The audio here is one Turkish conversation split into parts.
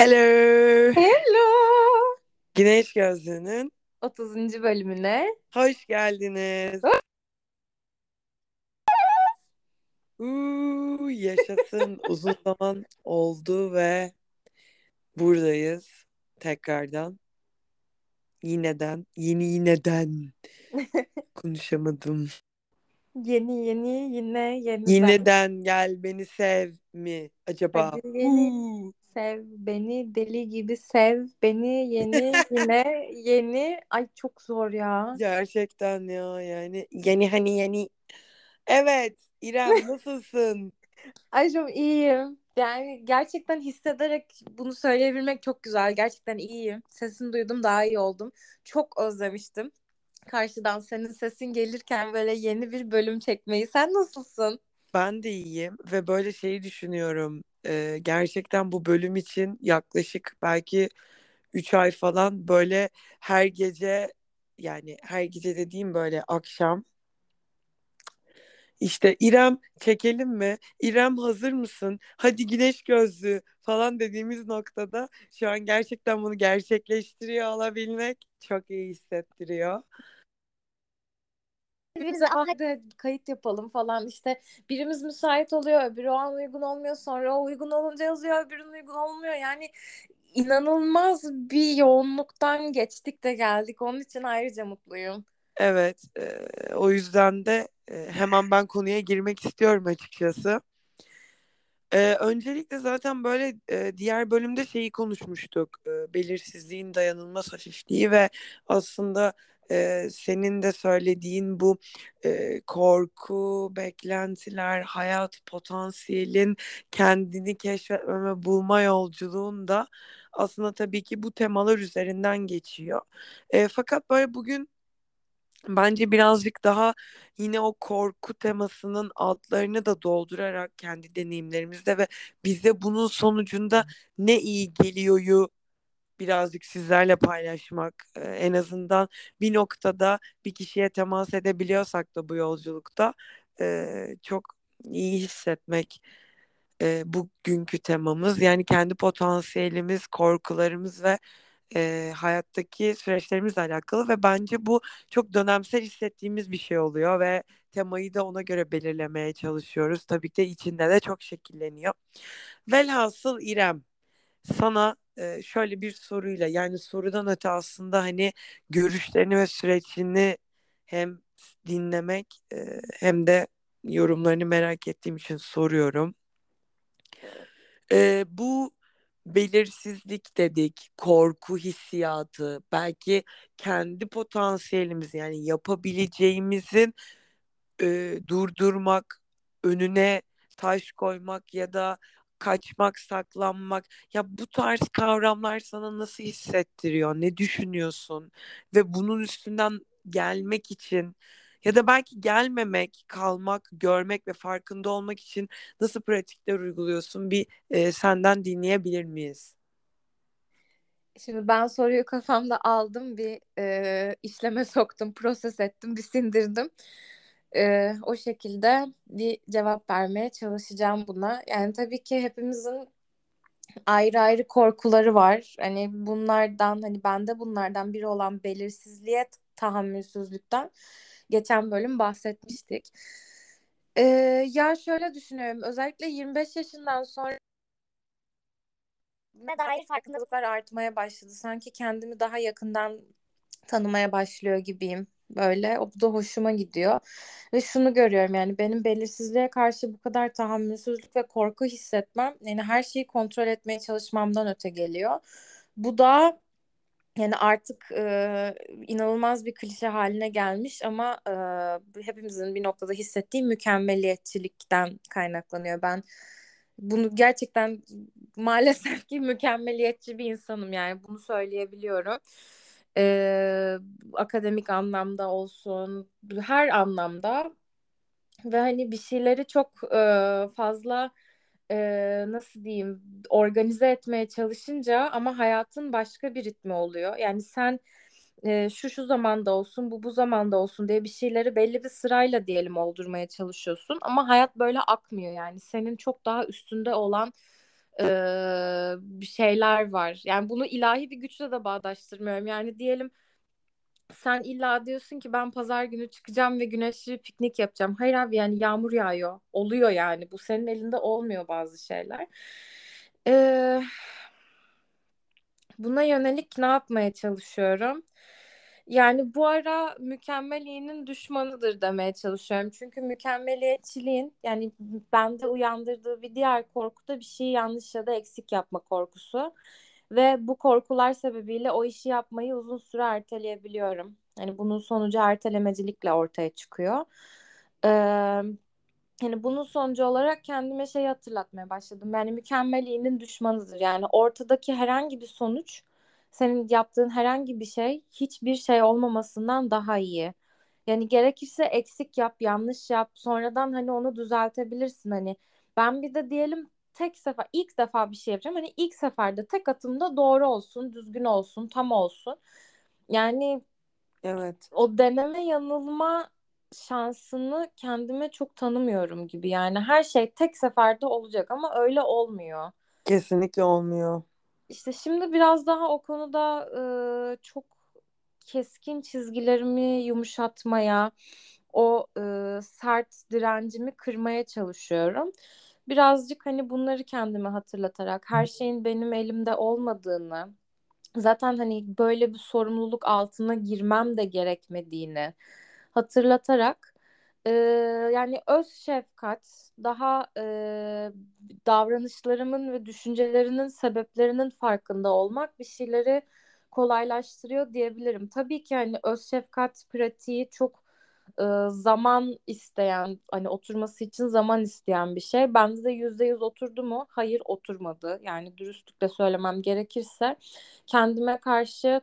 Hello. Hello. Güneş Gözlüğü'nün 30. bölümüne hoş geldiniz. Yaşasın. Uzun zaman oldu ve buradayız tekrardan. Yeniden konuşamadım. Yeniden. Yeniden gel beni sev mi acaba? Sev beni deli gibi sev beni yeni. Ay çok zor ya. Gerçekten ya yani. Yeni. Evet İrem, nasılsın? Ayşem, iyiyim. Yani gerçekten hissederek bunu söyleyebilmek çok güzel. Gerçekten iyiyim. Sesini duydum, daha iyi oldum. Çok özlemiştim. Karşıdan senin sesin gelirken böyle yeni bir bölüm çekmeyi. Sen nasılsın? Ben de iyiyim ve böyle şeyi düşünüyorum. Gerçekten bu bölüm için yaklaşık belki 3 ay falan böyle her gece, yani her gece dediğim böyle akşam işte İrem çekelim mi? İrem hazır mısın? Hadi Güneş Gözlüğü falan dediğimiz noktada şu an gerçekten bunu gerçekleştiriyor olabilmek çok iyi hissettiriyor. Birbirimize kayıt yapalım falan işte, birimiz müsait oluyor, öbürü o an uygun olmuyor, sonra o uygun olunca yazıyor, öbürünün uygun olmuyor. Yani inanılmaz bir yoğunluktan geçtik de geldik, onun için ayrıca mutluyum. Evet, o yüzden de hemen ben konuya girmek istiyorum açıkçası. Öncelikle zaten böyle diğer bölümde şeyi konuşmuştuk, belirsizliğin dayanılmaz hafifliği ve aslında senin de söylediğin bu korku, beklentiler, hayat potansiyelin, kendini keşfetme, bulma yolculuğunda aslında tabii ki bu temalar üzerinden geçiyor. Fakat böyle bugün bence birazcık daha yine o korku temasının altlarını da doldurarak kendi deneyimlerimizde ve bize bunun sonucunda ne iyi geliyor'yu birazcık sizlerle paylaşmak, en azından bir noktada bir kişiye temas edebiliyorsak da bu yolculukta çok iyi hissetmek bugünkü temamız. Yani kendi potansiyelimiz, korkularımız ve hayattaki süreçlerimizle alakalı ve bence bu çok dönemsel hissettiğimiz bir şey oluyor ve temayı da ona göre belirlemeye çalışıyoruz. Tabii ki içinde de çok şekilleniyor. Velhasıl İrem, sana şöyle bir soruyla, yani sorudan öte aslında hani görüşlerini ve sürecini hem dinlemek hem de yorumlarını merak ettiğim için soruyorum. Bu belirsizlik dedik, korku hissiyatı, belki kendi potansiyelimizi, yani yapabileceğimizin durdurmak, önüne taş koymak ya da kaçmak, saklanmak. Ya bu tarz kavramlar sana nasıl hissettiriyor? Ne düşünüyorsun? Ve bunun üstünden gelmek için ya da belki gelmemek, kalmak, görmek ve farkında olmak için nasıl pratikler uyguluyorsun? Bir senden dinleyebilir miyiz? Şimdi ben soruyu kafamda aldım, bir işleme soktum, proses ettim, bir sindirdim. O şekilde bir cevap vermeye çalışacağım buna. Yani tabii ki hepimizin ayrı ayrı korkuları var. Hani bunlardan, hani bende bunlardan biri olan belirsizliğe, tahammülsüzlükten geçen bölüm bahsetmiştik. Ya şöyle düşünüyorum, özellikle 25 yaşından sonra dair farkındalıklar artmaya başladı. Sanki kendimi daha yakından tanımaya başlıyor gibiyim. Böyle o da hoşuma gidiyor ve şunu görüyorum, yani benim belirsizliğe karşı bu kadar tahammülsüzlük ve korku hissetmem, yani her şeyi kontrol etmeye çalışmamdan öte geliyor. Bu da yani artık inanılmaz bir klişe haline gelmiş ama hepimizin bir noktada hissettiği mükemmeliyetçilikten kaynaklanıyor. Ben bunu gerçekten maalesef ki mükemmeliyetçi bir insanım, yani bunu söyleyebiliyorum. Akademik anlamda olsun, her anlamda ve hani bir şeyleri çok fazla nasıl diyeyim, organize etmeye çalışınca ama hayatın başka bir ritmi oluyor. Yani sen şu zamanda olsun, bu zamanda olsun diye bir şeyleri belli bir sırayla diyelim oldurmaya çalışıyorsun ama hayat böyle akmıyor. Yani senin çok daha üstünde olan şeyler var. Yani bunu ilahi bir güçle de bağdaştırmıyorum. Yani diyelim sen illa diyorsun ki ben pazar günü çıkacağım ve güneşli piknik yapacağım. Hayır abi, yani yağmur yağıyor. Oluyor yani. Bu senin elinde olmuyor bazı şeyler. Buna yönelik ne yapmaya çalışıyorum? Yani bu ara mükemmelliğinin düşmanıdır demeye çalışıyorum. Çünkü mükemmeliyetçiliğin, yani bende uyandırdığı bir diğer korku da bir şeyi yanlış ya da eksik yapma korkusu. Ve bu korkular sebebiyle o işi yapmayı uzun süre erteleyebiliyorum. Yani bunun sonucu ertelemecilikle ortaya çıkıyor. Yani bunun sonucu olarak kendime şeyi hatırlatmaya başladım. Yani mükemmelliğinin düşmanıdır. Yani ortadaki herhangi bir sonuç, senin yaptığın herhangi bir şey hiçbir şey olmamasından daha iyi. Yani gerekirse eksik yap, yanlış yap. Sonradan hani onu düzeltebilirsin hani. Ben bir de diyelim ilk defa bir şey yapacağım. Hani ilk seferde tek atımda doğru olsun, düzgün olsun, tam olsun. Yani evet. O deneme yanılma şansını kendime çok tanımıyorum gibi. Yani her şey tek seferde olacak ama öyle olmuyor. Kesinlikle olmuyor. İşte şimdi biraz daha o konuda çok keskin çizgilerimi yumuşatmaya, o sert direncimi kırmaya çalışıyorum. Birazcık hani bunları kendime hatırlatarak, her şeyin benim elimde olmadığını, zaten hani böyle bir sorumluluk altına girmem de gerekmediğini hatırlatarak yani öz şefkat, daha davranışlarımın ve düşüncelerinin sebeplerinin farkında olmak bir şeyleri kolaylaştırıyor diyebilirim. Tabii ki hani öz şefkat pratiği çok zaman isteyen, hani oturması için zaman isteyen bir şey. Bende de %100 oturdu mu? Hayır, oturmadı. Yani dürüstlükle söylemem gerekirse kendime karşı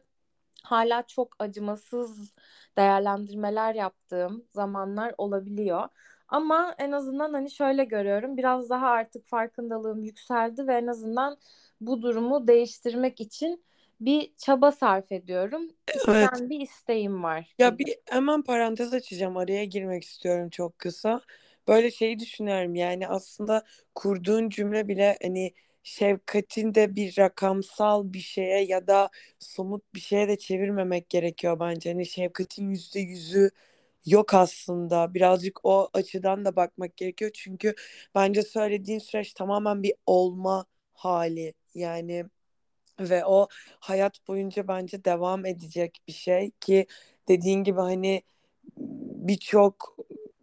hala çok acımasız değerlendirmeler yaptığım zamanlar olabiliyor. Ama en azından hani şöyle görüyorum, biraz daha artık farkındalığım yükseldi ve en azından bu durumu değiştirmek için bir çaba sarf ediyorum. Evet. Ben bir isteğim var. Ya bir hemen parantez açacağım, araya girmek istiyorum çok kısa. Böyle şeyi düşünüyorum, yani aslında kurduğun cümle bile hani şefkatin de bir rakamsal bir şeye ya da somut bir şeye de çevirmemek gerekiyor bence. Hani şefkatin %100'ü yok aslında. Birazcık o açıdan da bakmak gerekiyor. Çünkü bence söylediğin süreç tamamen bir olma hali. Yani ve o hayat boyunca bence devam edecek bir şey ki dediğin gibi hani birçok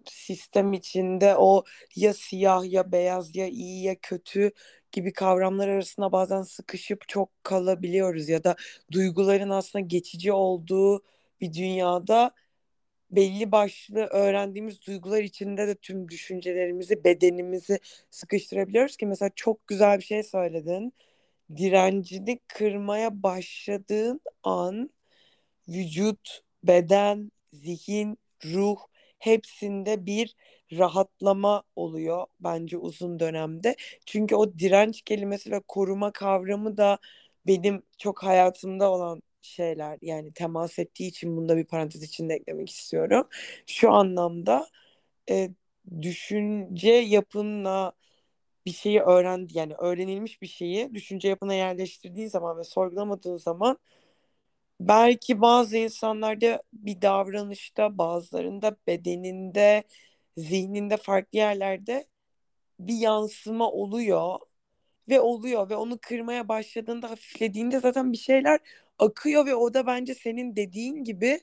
sistem içinde o ya siyah ya beyaz ya iyi ya kötü gibi kavramlar arasında bazen sıkışıp çok kalabiliyoruz ya da duyguların aslında geçici olduğu bir dünyada belli başlı öğrendiğimiz duygular içinde de tüm düşüncelerimizi, bedenimizi sıkıştırabiliyoruz ki mesela çok güzel bir şey söyledin. Direncini kırmaya başladığın an vücut, beden, zihin, ruh hepsinde bir rahatlama oluyor bence uzun dönemde. Çünkü o direnç kelimesi ve koruma kavramı da benim çok hayatımda olan şeyler, yani temas ettiği için bunu da bir parantez içinde eklemek istiyorum. Şu anlamda düşünce yapınla bir şeyi yani öğrenilmiş bir şeyi düşünce yapına yerleştirdiğin zaman ve sorgulamadığın zaman belki bazı insanlarda bir davranışta, bazılarında bedeninde, zihninde farklı yerlerde bir yansıma oluyor ve onu kırmaya başladığında, hafiflediğinde zaten bir şeyler akıyor ve o da bence senin dediğin gibi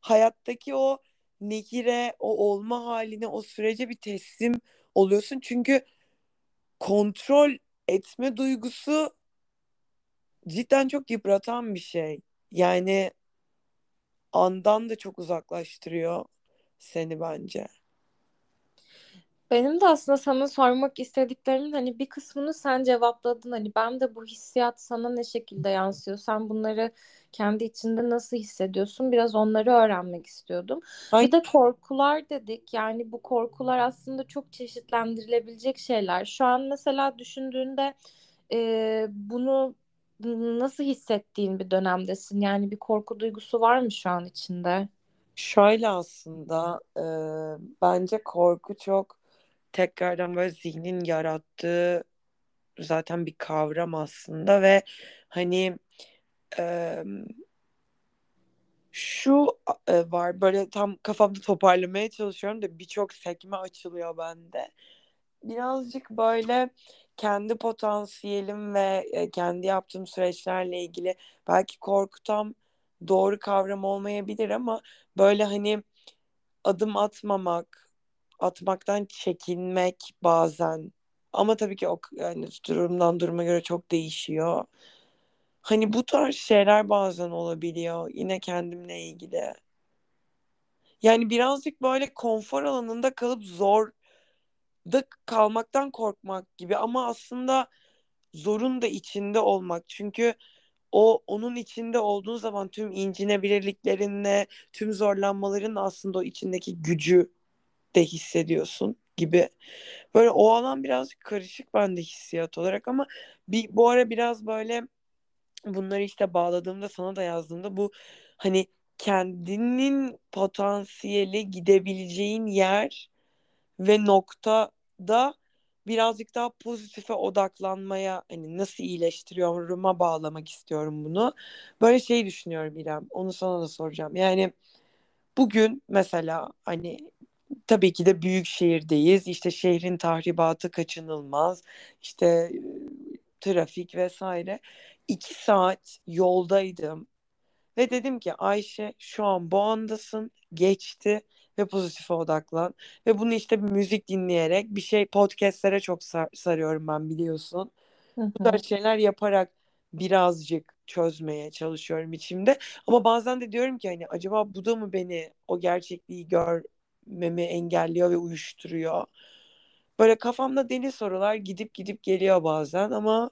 hayattaki o nehire, o olma haline, o sürece bir teslim oluyorsun. Çünkü kontrol etme duygusu cidden çok yıpratan bir şey. Yani andan da çok uzaklaştırıyor seni bence. Benim de aslında sana sormak istediklerimin hani bir kısmını sen cevapladın. Hani ben de bu hissiyat sana ne şekilde yansıyor? Sen bunları kendi içinde nasıl hissediyorsun? Biraz onları öğrenmek istiyordum. Bir de korkular dedik. Yani bu korkular aslında çok çeşitlendirilebilecek şeyler. Şu an mesela düşündüğünde bunu nasıl hissettiğin bir dönemdesin? Yani bir korku duygusu var mı şu an içinde? Şöyle aslında bence korku çok tekrardan böyle zihnin yarattığı zaten bir kavram aslında ve hani şu var, böyle tam kafamda toparlamaya çalışıyorum da birçok sekme açılıyor bende. Birazcık böyle kendi potansiyelim ve kendi yaptığım süreçlerle ilgili belki korkutan doğru kavram olmayabilir ama böyle hani adım atmamak, atmaktan çekinmek bazen. Ama tabii ki o yani durumdan duruma göre çok değişiyor. Hani bu tarz şeyler bazen olabiliyor yine kendimle ilgili. Yani birazcık böyle konfor alanında kalıp zorda kalmaktan korkmak gibi ama aslında zorun da içinde olmak. Çünkü onun içinde olduğun zaman tüm incinebilirliklerinle, tüm zorlanmaların aslında o içindeki gücü de hissediyorsun gibi. Böyle o alan birazcık karışık bende hissiyat olarak ama bu ara biraz böyle bunları işte bağladığımda, sana da yazdığımda bu hani kendinin potansiyeli, gidebileceğin yer ve noktada birazcık daha pozitife odaklanmaya, hani nasıl iyileştiriyorum'a bağlamak istiyorum bunu. Böyle şey düşünüyorum İrem, onu sana da soracağım. Yani bugün mesela hani tabii ki de büyük şehirdeyiz. İşte şehrin tahribatı kaçınılmaz. İşte trafik vesaire. 2 saat yoldaydım. Ve dedim ki Ayşe, şu an bu andasın. Geçti ve pozitife odaklan. Ve bunu işte bir müzik dinleyerek, bir şey, podcastlere çok sarıyorum ben, biliyorsun. Hı-hı. Bu tarz şeyler yaparak birazcık çözmeye çalışıyorum içimde. Ama bazen de diyorum ki hani acaba bu da mı beni o gerçekliği görmemi engelliyor ve uyuşturuyor? Böyle kafamda deli sorular gidip geliyor bazen ama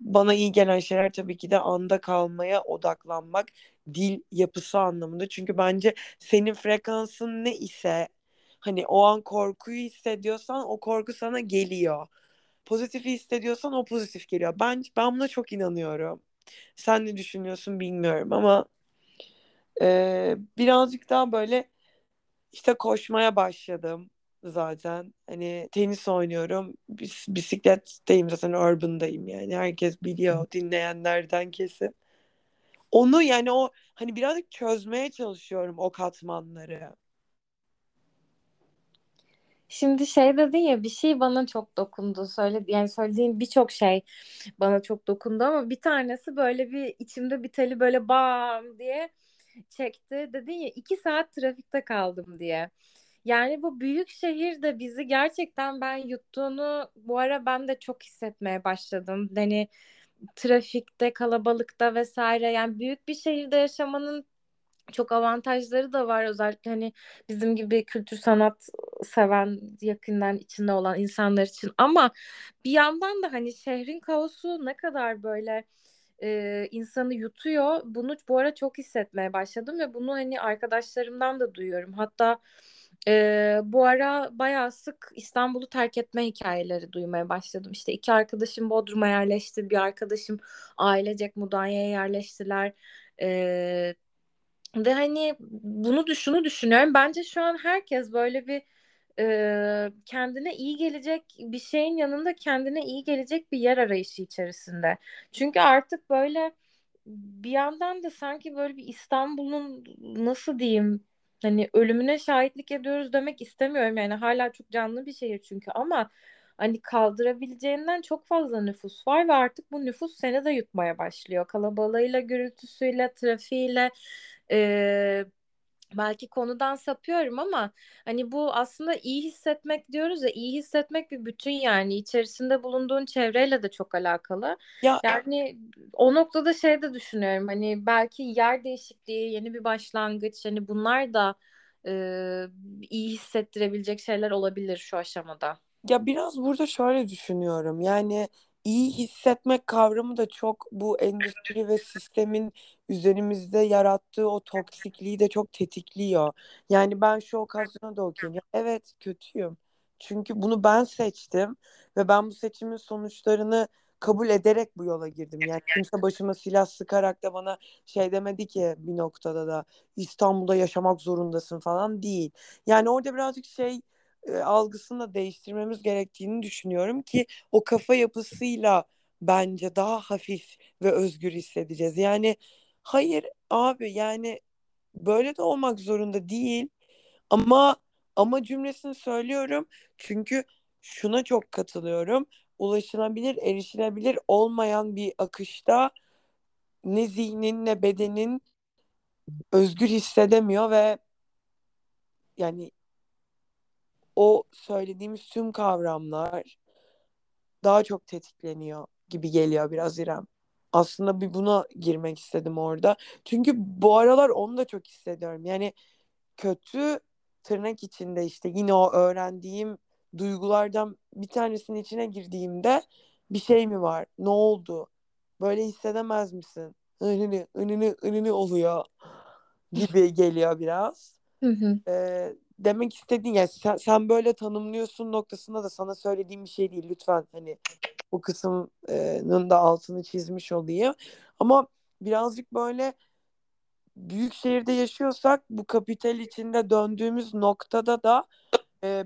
bana iyi gelen şeyler tabii ki de anda kalmaya odaklanmak, dil yapısı anlamında. Çünkü bence senin frekansın ne ise, hani o an korkuyu hissediyorsan o korku sana geliyor. Pozitifi hissediyorsan o pozitif geliyor. Ben buna çok inanıyorum. Sen ne düşünüyorsun bilmiyorum ama birazcık daha böyle işte koşmaya başladım. Zaten hani tenis oynuyorum, bisikletteyim, zaten urban'dayım, yani herkes biliyor dinleyenlerden kesin onu. Yani o hani birazcık çözmeye çalışıyorum o katmanları. Şimdi şey dedin ya, bir şey bana çok dokundu. Yani söylediğin birçok şey bana çok dokundu ama bir tanesi böyle bir içimde bir teli böyle bam diye çekti. Dedin ya 2 saat trafikte kaldım diye. Yani bu büyük şehir de bizi gerçekten ben yuttuğunu bu ara ben de çok hissetmeye başladım. Yani trafikte, kalabalıkta vesaire. Yani büyük bir şehirde yaşamanın çok avantajları da var. Özellikle hani bizim gibi kültür sanat seven, yakından içinde olan insanlar için. Ama bir yandan da hani şehrin kaosu ne kadar böyle insanı yutuyor. Bunu bu ara çok hissetmeye başladım ve bunu hani arkadaşlarımdan da duyuyorum. Hatta bu ara bayağı sık İstanbul'u terk etme hikayeleri duymaya başladım. İşte 2 arkadaşım Bodrum'a yerleşti, bir arkadaşım ailecek Mudanya'ya yerleştiler. Ve hani şunu düşünüyorum. Bence şu an herkes böyle bir kendine iyi gelecek bir şeyin yanında kendine iyi gelecek bir yer arayışı içerisinde. Çünkü artık böyle bir yandan da sanki böyle bir İstanbul'un, nasıl diyeyim, hani ölümüne şahitlik ediyoruz demek istemiyorum. Yani hala çok canlı bir şehir çünkü ama hani kaldırabileceğinden çok fazla nüfus var ve artık bu nüfus seni de yutmaya başlıyor. Kalabalığıyla, gürültüsüyle, trafiğiyle. Belki konudan sapıyorum ama hani bu aslında iyi hissetmek diyoruz ya, iyi hissetmek bir bütün, yani içerisinde bulunduğun çevreyle de çok alakalı. Ya, yani o noktada şey de düşünüyorum, hani belki yer değişikliği, yeni bir başlangıç, hani bunlar da iyi hissettirebilecek şeyler olabilir şu aşamada. Ya biraz burada şöyle düşünüyorum, yani iyi hissetmek kavramı da çok bu endüstri ve sistemin üzerimizde yarattığı o toksikliği de çok tetikliyor. Yani ben şu okazyona da okuyayım. Evet, kötüyüm. Çünkü bunu ben seçtim ve ben bu seçimin sonuçlarını kabul ederek bu yola girdim. Yani kimse başıma silah sıkarak da bana şey demedi ki bir noktada da İstanbul'da yaşamak zorundasın falan değil. Yani orada birazcık şey algısını da değiştirmemiz gerektiğini düşünüyorum ki o kafa yapısıyla bence daha hafif ve özgür hissedeceğiz. Yani hayır abi, yani böyle de olmak zorunda değil ama cümlesini söylüyorum çünkü şuna çok katılıyorum. Ulaşılabilir, erişilebilir olmayan bir akışta ne zihnin ne bedenin özgür hissedemiyor ve yani o söylediğimiz tüm kavramlar daha çok tetikleniyor gibi geliyor biraz İrem. Aslında bir buna girmek istedim orada. Çünkü bu aralar onu da çok hissediyorum. Yani kötü tırnak içinde işte yine o öğrendiğim duygulardan bir tanesinin içine girdiğimde bir şey mi var? Ne oldu? Böyle hissedemez misin? Önünü oluyor gibi geliyor biraz. Demek istediğin yani sen böyle tanımlıyorsun noktasında da sana söylediğim bir şey değil. Lütfen hani bu kısmının da altını çizmiş olayım. Ama birazcık böyle büyük şehirde yaşıyorsak bu kapital içinde döndüğümüz noktada da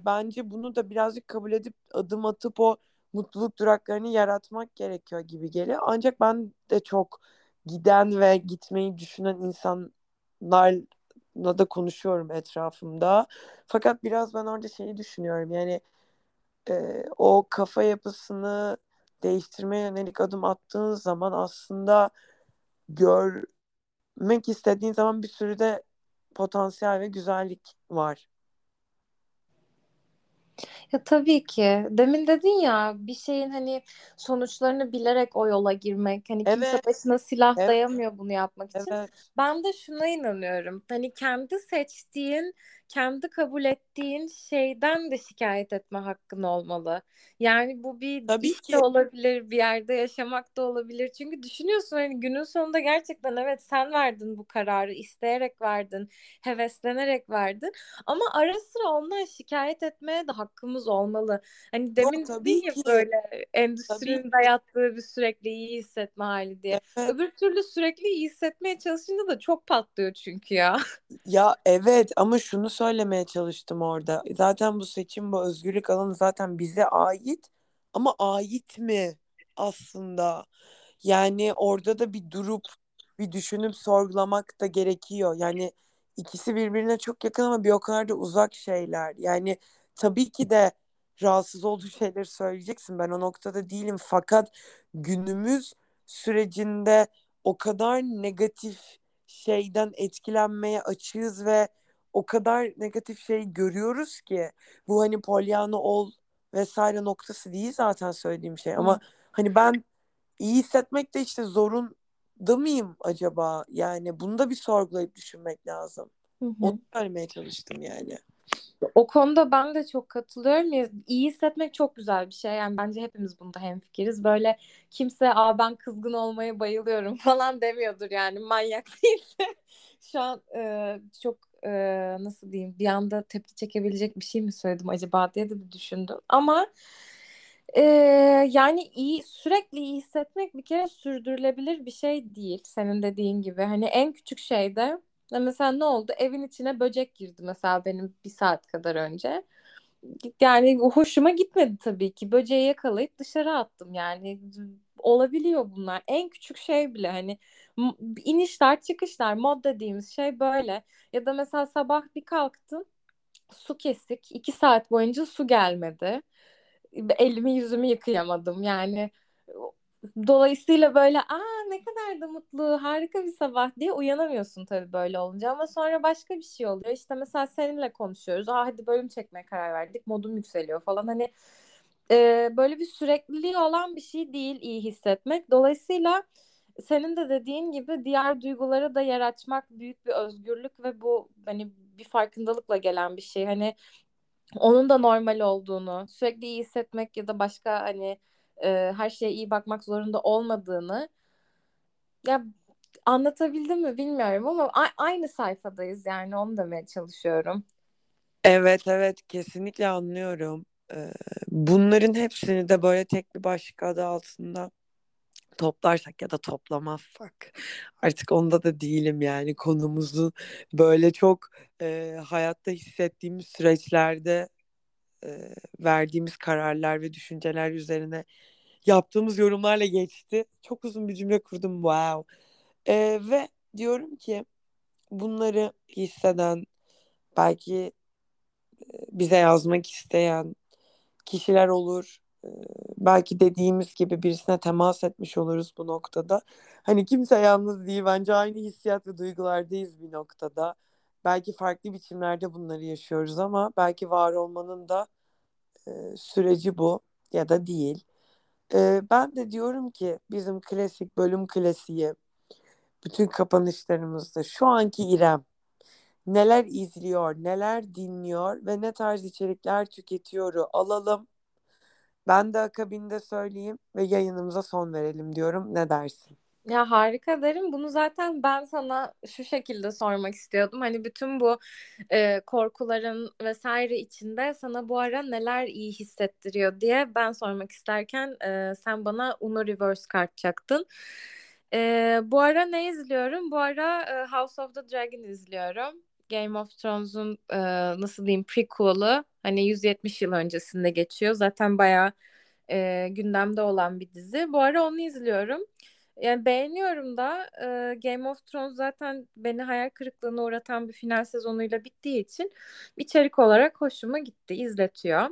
bence bunu da birazcık kabul edip adım atıp o mutluluk duraklarını yaratmak gerekiyor gibi geliyor. Ancak ben de çok giden ve gitmeyi düşünen insanlarla da konuşuyorum etrafımda. Fakat biraz ben orada şeyi düşünüyorum. Yani o kafa yapısını değiştirmeye yönelik adım attığın zaman aslında görmek istediğin zaman bir sürü de potansiyel ve güzellik var. Ya tabii ki. Demin dedin ya bir şeyin hani sonuçlarını bilerek o yola girmek. Hani kimse başına silah dayamıyor bunu yapmak için. Ben de şuna inanıyorum. Hani kendi seçtiğin, kendi kabul ettiğin şeyden de şikayet etme hakkın olmalı. Yani bu bir iş de olabilir, bir yerde yaşamak da olabilir. Çünkü düşünüyorsun hani günün sonunda gerçekten evet sen verdin bu kararı, isteyerek verdin, heveslenerek verdin. Ama ara sıra ondan şikayet etmeye de hakkımız olmalı. Hani demin dedin ya böyle endüstrinin dayattığı bir sürekli iyi hissetme hali diye. Öbür türlü sürekli iyi hissetmeye çalışınca da çok patlıyor çünkü ya. Ya evet ama şunu söylemeye çalıştım orada. Zaten bu seçim, bu özgürlük alanı zaten bize ait ama ait mi aslında? Yani orada da bir durup bir düşünüp sorgulamak da gerekiyor. Yani ikisi birbirine çok yakın ama bir o kadar da uzak şeyler. Yani tabii ki de rahatsız olduğu şeyleri söyleyeceksin. Ben o noktada değilim. Fakat günümüz sürecinde o kadar negatif şeyden etkilenmeye açığız ve o kadar negatif şey görüyoruz ki bu hani Pollyanna ol vesaire noktası değil zaten söylediğim şey ama hani ben iyi hissetmek de işte zorunda mıyım acaba? Yani bunu da bir sorgulayıp düşünmek lazım. Onu söylemeye çalıştım yani. O konuda ben de çok katılıyorum ya, iyi hissetmek çok güzel bir şey yani bence hepimiz bunda hemfikiriz. Böyle kimse ben kızgın olmaya bayılıyorum falan demiyordur yani manyak değilse. Şu an çok nasıl diyeyim bir anda tepki çekebilecek bir şey mi söyledim acaba diye de düşündüm ama yani iyi, sürekli iyi hissetmek bir kere sürdürülebilir bir şey değil senin dediğin gibi hani en küçük şeyde mesela ne oldu evin içine böcek girdi mesela benim bir saat kadar önce yani hoşuma gitmedi tabii ki böceği yakalayıp dışarı attım yani olabiliyor bunlar en küçük şey bile hani inişler çıkışlar mod dediğimiz şey böyle ya da mesela sabah bir kalktım su kesik 2 saat boyunca su gelmedi elimi yüzümü yıkayamadım yani dolayısıyla böyle ne kadar da mutlu harika bir sabah diye uyanamıyorsun tabii böyle olunca ama sonra başka bir şey oluyor işte mesela seninle konuşuyoruz hadi bölüm çekmeye karar verdik modum yükseliyor falan hani böyle bir sürekliliği olan bir şey değil iyi hissetmek dolayısıyla senin de dediğin gibi diğer duygulara da yer açmak büyük bir özgürlük ve bu hani bir farkındalıkla gelen bir şey hani onun da normal olduğunu sürekli iyi hissetmek ya da başka hani her şeye iyi bakmak zorunda olmadığını ya anlatabildim mi bilmiyorum ama aynı sayfadayız yani onu demeye çalışıyorum. Evet kesinlikle anlıyorum. Bunların hepsini de böyle tek bir başlık adı altında toplarsak ya da toplamazsak artık onda da değilim yani konumuzu böyle çok hayatta hissettiğimiz süreçlerde verdiğimiz kararlar ve düşünceler üzerine yaptığımız yorumlarla geçti. Çok uzun bir cümle kurdum. Wow. Ve diyorum ki bunları hisseden, belki bize yazmak isteyen kişiler olur. Belki dediğimiz gibi birisine temas etmiş oluruz bu noktada. Hani kimse yalnız değil. Bence aynı hissiyat ve duygulardayız bir noktada. Belki farklı biçimlerde bunları yaşıyoruz ama belki var olmanın da süreci bu ya da değil. Ben de diyorum ki bizim klasik bölüm klasiği bütün kapanışlarımızda şu anki İrem neler izliyor, neler dinliyor ve ne tarz içerikler tüketiyoru alalım. Ben de akabinde söyleyeyim ve yayınımıza son verelim diyorum. Ne dersin? Ya harika derim. Bunu zaten ben sana şu şekilde sormak istiyordum. Hani bütün bu korkuların vesaire içinde sana bu ara neler iyi hissettiriyor diye ben sormak isterken sen bana Uno Reverse kart çaktın. Bu ara ne izliyorum? Bu ara House of the Dragon izliyorum. Game of Thrones'un nasıl diyeyim prequel'ı. Hani 170 yıl öncesinde geçiyor. Zaten bayağı gündemde olan bir dizi. Bu ara onu izliyorum. Yani beğeniyorum da Game of Thrones zaten beni hayal kırıklığına uğratan bir final sezonuyla bittiği için içerik olarak hoşuma gitti, izletiyor.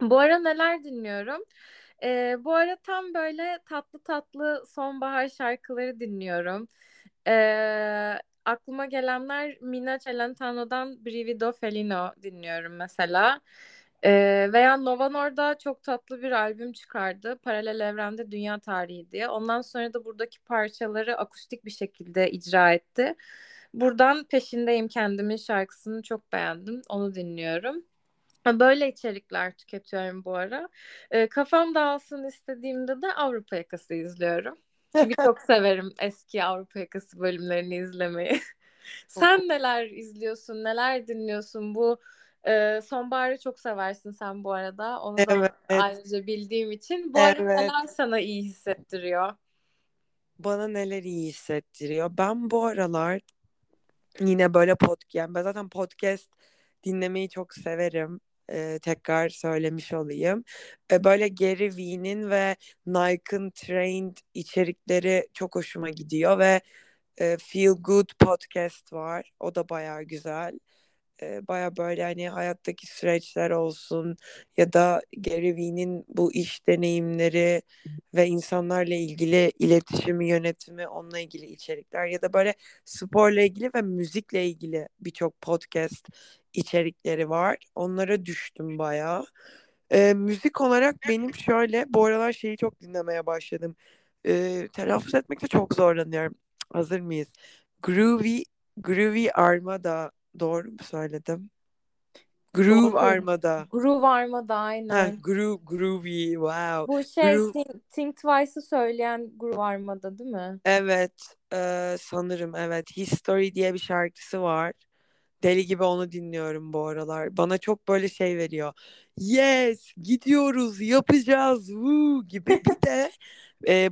Bu ara neler dinliyorum? Bu ara tam böyle tatlı tatlı sonbahar şarkıları dinliyorum. Aklıma gelenler Mina Celentano'dan Brivido Felino dinliyorum mesela. Veya Nova Norda çok tatlı bir albüm çıkardı. Paralel Evrende Dünya Tarihi diye. Ondan sonra da buradaki parçaları akustik bir şekilde icra etti. Buradan Peşindeyim Kendimin şarkısını çok beğendim. Onu dinliyorum. Böyle içerikler tüketiyorum bu ara. Kafam dağılsın istediğimde de Avrupa Yakası izliyorum. Çünkü çok severim eski Avrupa Yakası bölümlerini izlemeyi. Sen neler izliyorsun, neler dinliyorsun? Bu sonbaharı çok seversin sen bu arada. Onu da ayrıca bildiğim için. Bu arada neler sana iyi hissettiriyor? Bana neler iyi hissettiriyor? Ben bu aralar yine böyle podcast, yani ben zaten podcast dinlemeyi çok severim. Tekrar söylemiş olayım. Böyle Gary Vee'nin ve Nike'ın Trained içerikleri çok hoşuma gidiyor ve Feel Good podcast var. O da bayağı güzel. Bayağı böyle hani hayattaki süreçler olsun ya da Gary Vee'nin bu iş deneyimleri ve insanlarla ilgili iletişimi, yönetimi, onunla ilgili içerikler ya da böyle sporla ilgili ve müzikle ilgili birçok podcast içerikleri var. Onlara düştüm bayağı. Müzik olarak benim şöyle bu aralar şeyi çok dinlemeye başladım. Telaffuz etmekte çok zorlanıyorum. Hazır mıyız? Groove Armada. Doğru mu söyledim? Groove Armada. Groove Armada aynen. Groovy wow. Bu Think Twice'ı söyleyen Groove Armada değil mi? Evet. Sanırım evet. History diye bir şarkısı var. Deli gibi onu dinliyorum bu aralar. Bana çok böyle şey veriyor. Yes! Gidiyoruz! Yapacağız! Woo! Gibi bir de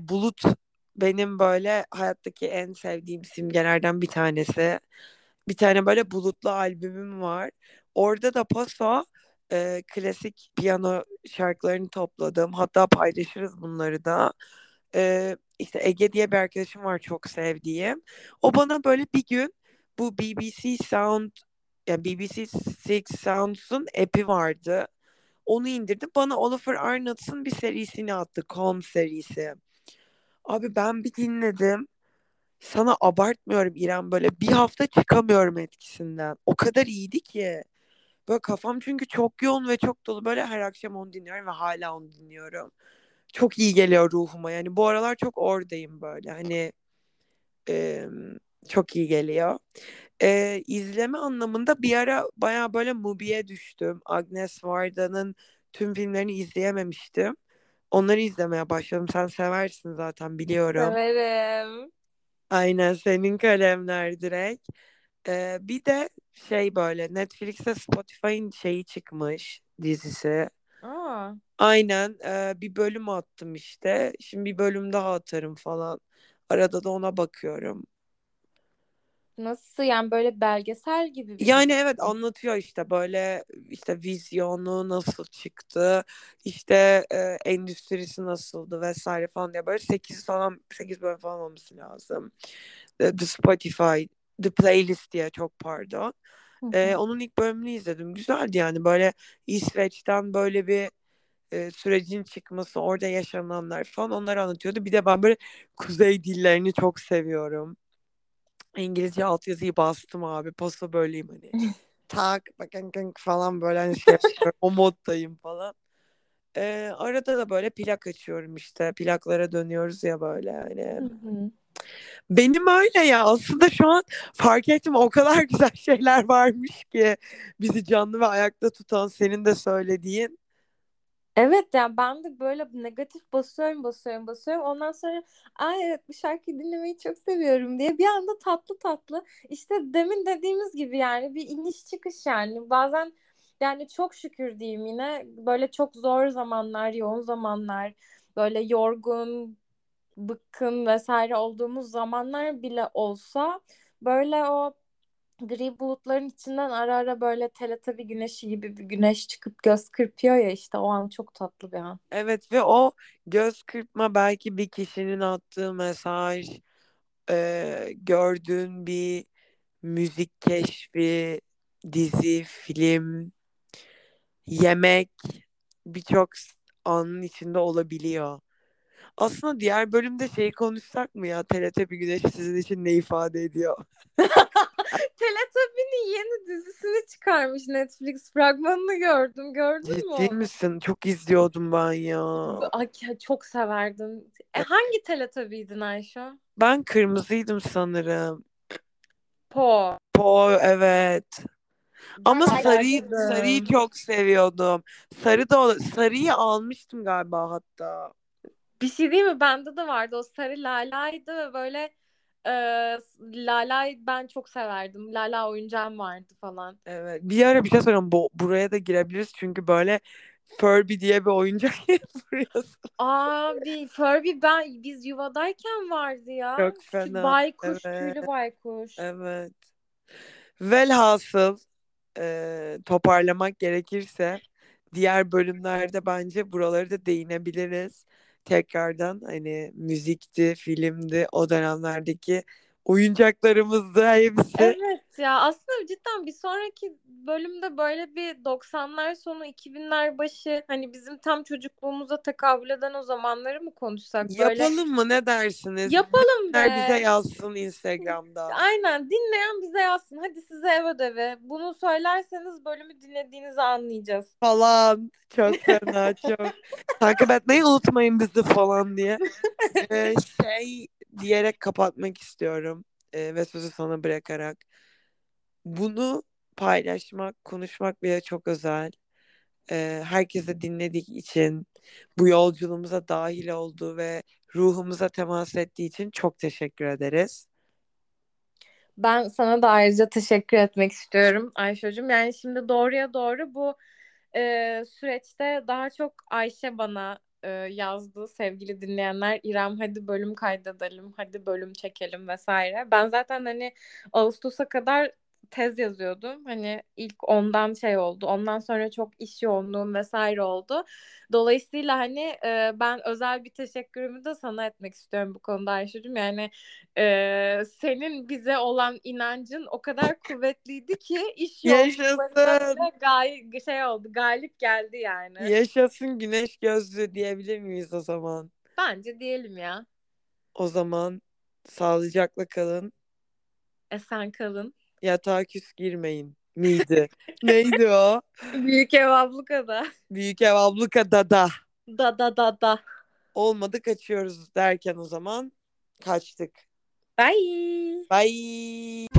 bulut benim böyle hayattaki en sevdiğim simgelerden bir tanesi. Bir tane böyle bulutlu albümüm var. Orada da paso klasik piyano şarkılarını topladım. Hatta paylaşırız bunları da. İşte Ege diye bir arkadaşım var çok sevdiğim. O bana böyle bir gün bu BBC Six Sounds'un app'i vardı. Onu indirdim. Bana Oliver Arnold'un bir serisini attı. Com serisi. Abi ben bir dinledim. Sana abartmıyorum İrem böyle. Bir hafta çıkamıyorum etkisinden. O kadar iyiydi ki. Böyle kafam çünkü çok yoğun ve çok dolu. Böyle her akşam onu dinliyorum ve hala onu dinliyorum. Çok iyi geliyor ruhuma. Yani bu aralar çok oradayım böyle. Hani çok iyi geliyor. İzleme anlamında bir ara baya böyle Mubi'ye düştüm. Agnes Varda'nın tüm filmlerini izleyememiştim. Onları izlemeye başladım. Sen seversin zaten biliyorum. Severim. Aynen senin kalemler direkt. Bir de şey böyle Netflix'te Spotify'ın şeyi çıkmış dizisi. Aa. Aynen bir bölüm attım işte. Şimdi bir bölüm daha atarım falan. Arada da ona bakıyorum. Nasıl yani, böyle belgesel gibi bir yani şey. Evet, anlatıyor işte böyle işte vizyonu nasıl çıktı, işte endüstrisi nasıldı vesaire falan diye böyle 8 bölüm falan olması lazım. The Spotify, The Playlist diye, çok pardon. Onun ilk bölümünü izledim. Güzeldi yani, böyle İsveç'ten böyle bir sürecin çıkması, orada yaşananlar falan, onları anlatıyordu. Bir de ben böyle kuzey dillerini çok seviyorum. İngilizce altyazıyı bastım abi. Posta böyleyim hani. Tak bakın falan böyle hani şey yapıyorum. O moddayım falan. Arada da böyle plak açıyorum işte. Plaklara dönüyoruz ya böyle hani. Benim öyle ya. Aslında şu an fark ettim, o kadar güzel şeyler varmış ki bizi canlı ve ayakta tutan, senin de söylediğin. Evet yani ben de böyle negatif basıyorum. Ondan sonra ay evet bu şarkıyı dinlemeyi çok seviyorum diye bir anda tatlı işte demin dediğimiz gibi yani bir iniş çıkış yani. Bazen yani çok şükür diyeyim, yine böyle çok zor zamanlar, yoğun zamanlar, böyle yorgun, bıkkın vesaire olduğumuz zamanlar bile olsa böyle o gri bulutların içinden ara ara böyle Teletabi güneşi gibi bir güneş çıkıp göz kırpıyor ya, işte o an çok tatlı bir an. Evet ve o göz kırpma belki bir kişinin attığı mesaj, gördüğün bir müzik keşfi, dizi, film, yemek, birçok anın içinde olabiliyor. Aslında diğer bölümde şey konuşsak mı ya, Teletabi güneşi sizin için ne ifade ediyor? Teletabi'nin yeni dizisini çıkarmış Netflix, fragmanını gördüm. Gördün mü? Ciddi misin? Çok izliyordum ben ya. Ay, çok severdim. Hangi Teletabi'ydin Ayşe? Ben kırmızıydım sanırım. Po evet. Ama sarıyı çok seviyordum. Sarıyı almıştım galiba hatta. Bir şey değil mi? Bende de vardı. O sarı lalaydı ve böyle Lala'yı ben çok severdim. Lala oyuncağım vardı falan. Evet. Bir ara bir şey sorayım. Buraya da girebiliriz. Çünkü böyle Furby diye bir oyuncak yapıyorsun. Abi Furby biz yuvadayken vardı ya. Çok fena. Baykuş, evet. Tüylü baykuş. Evet. Velhasıl toparlamak gerekirse diğer bölümlerde bence buraları da değinebiliriz. Tekrardan hani müzikti, filmdi, o dönemlerdeki oyuncaklarımızdı hepsi. Evet ya, aslında cidden bir sonraki bölümde böyle bir 90'lar sonu 2000'ler başı, hani bizim tam çocukluğumuza tekabül eden o zamanları mı konuşsak? Böyle... Yapalım mı, ne dersiniz? Yapalım be. Bize yazsın Instagram'da. Aynen, dinleyen bize yazsın. Hadi size ev ödevi. Bunu söylerseniz bölümü dinlediğinizi anlayacağız. Falan. Çok fena çok. Takip etmeyi unutmayın bizi falan diye. Diyerek kapatmak istiyorum ve sözü sana bırakarak. Bunu paylaşmak, konuşmak bile çok özel. Herkese dinlediği için, bu yolculuğumuza dahil olduğu ve ruhumuza temas ettiği için çok teşekkür ederiz. Ben sana da ayrıca teşekkür etmek istiyorum Ayşe'cığım. Yani şimdi doğruya doğru bu süreçte daha çok Ayşe bana yazdı. Sevgili dinleyenler, İrem hadi bölüm kaydedelim, hadi bölüm çekelim vesaire. Ben zaten hani Ağustos'a kadar tez yazıyordum. Hani ilk ondan şey oldu. Ondan sonra çok iş yoğunluğum vesaire oldu. Dolayısıyla hani ben özel bir teşekkürümü de sana etmek istiyorum bu konuda Ayşe'cığım. Yani senin bize olan inancın o kadar kuvvetliydi ki iş yoğunluğunda galip geldi yani. Yaşasın Güneş Gözlüğü diyebilir miyiz o zaman? Bence diyelim ya. O zaman sağlıcakla kalın. Esen kalın. Yatağa küs girmeyin miydi? Neydi o? Büyük Ev Abluka'da. Büyük Ev Abluka'da da. Da. Olmadı kaçıyoruz derken o zaman kaçtık. Bye.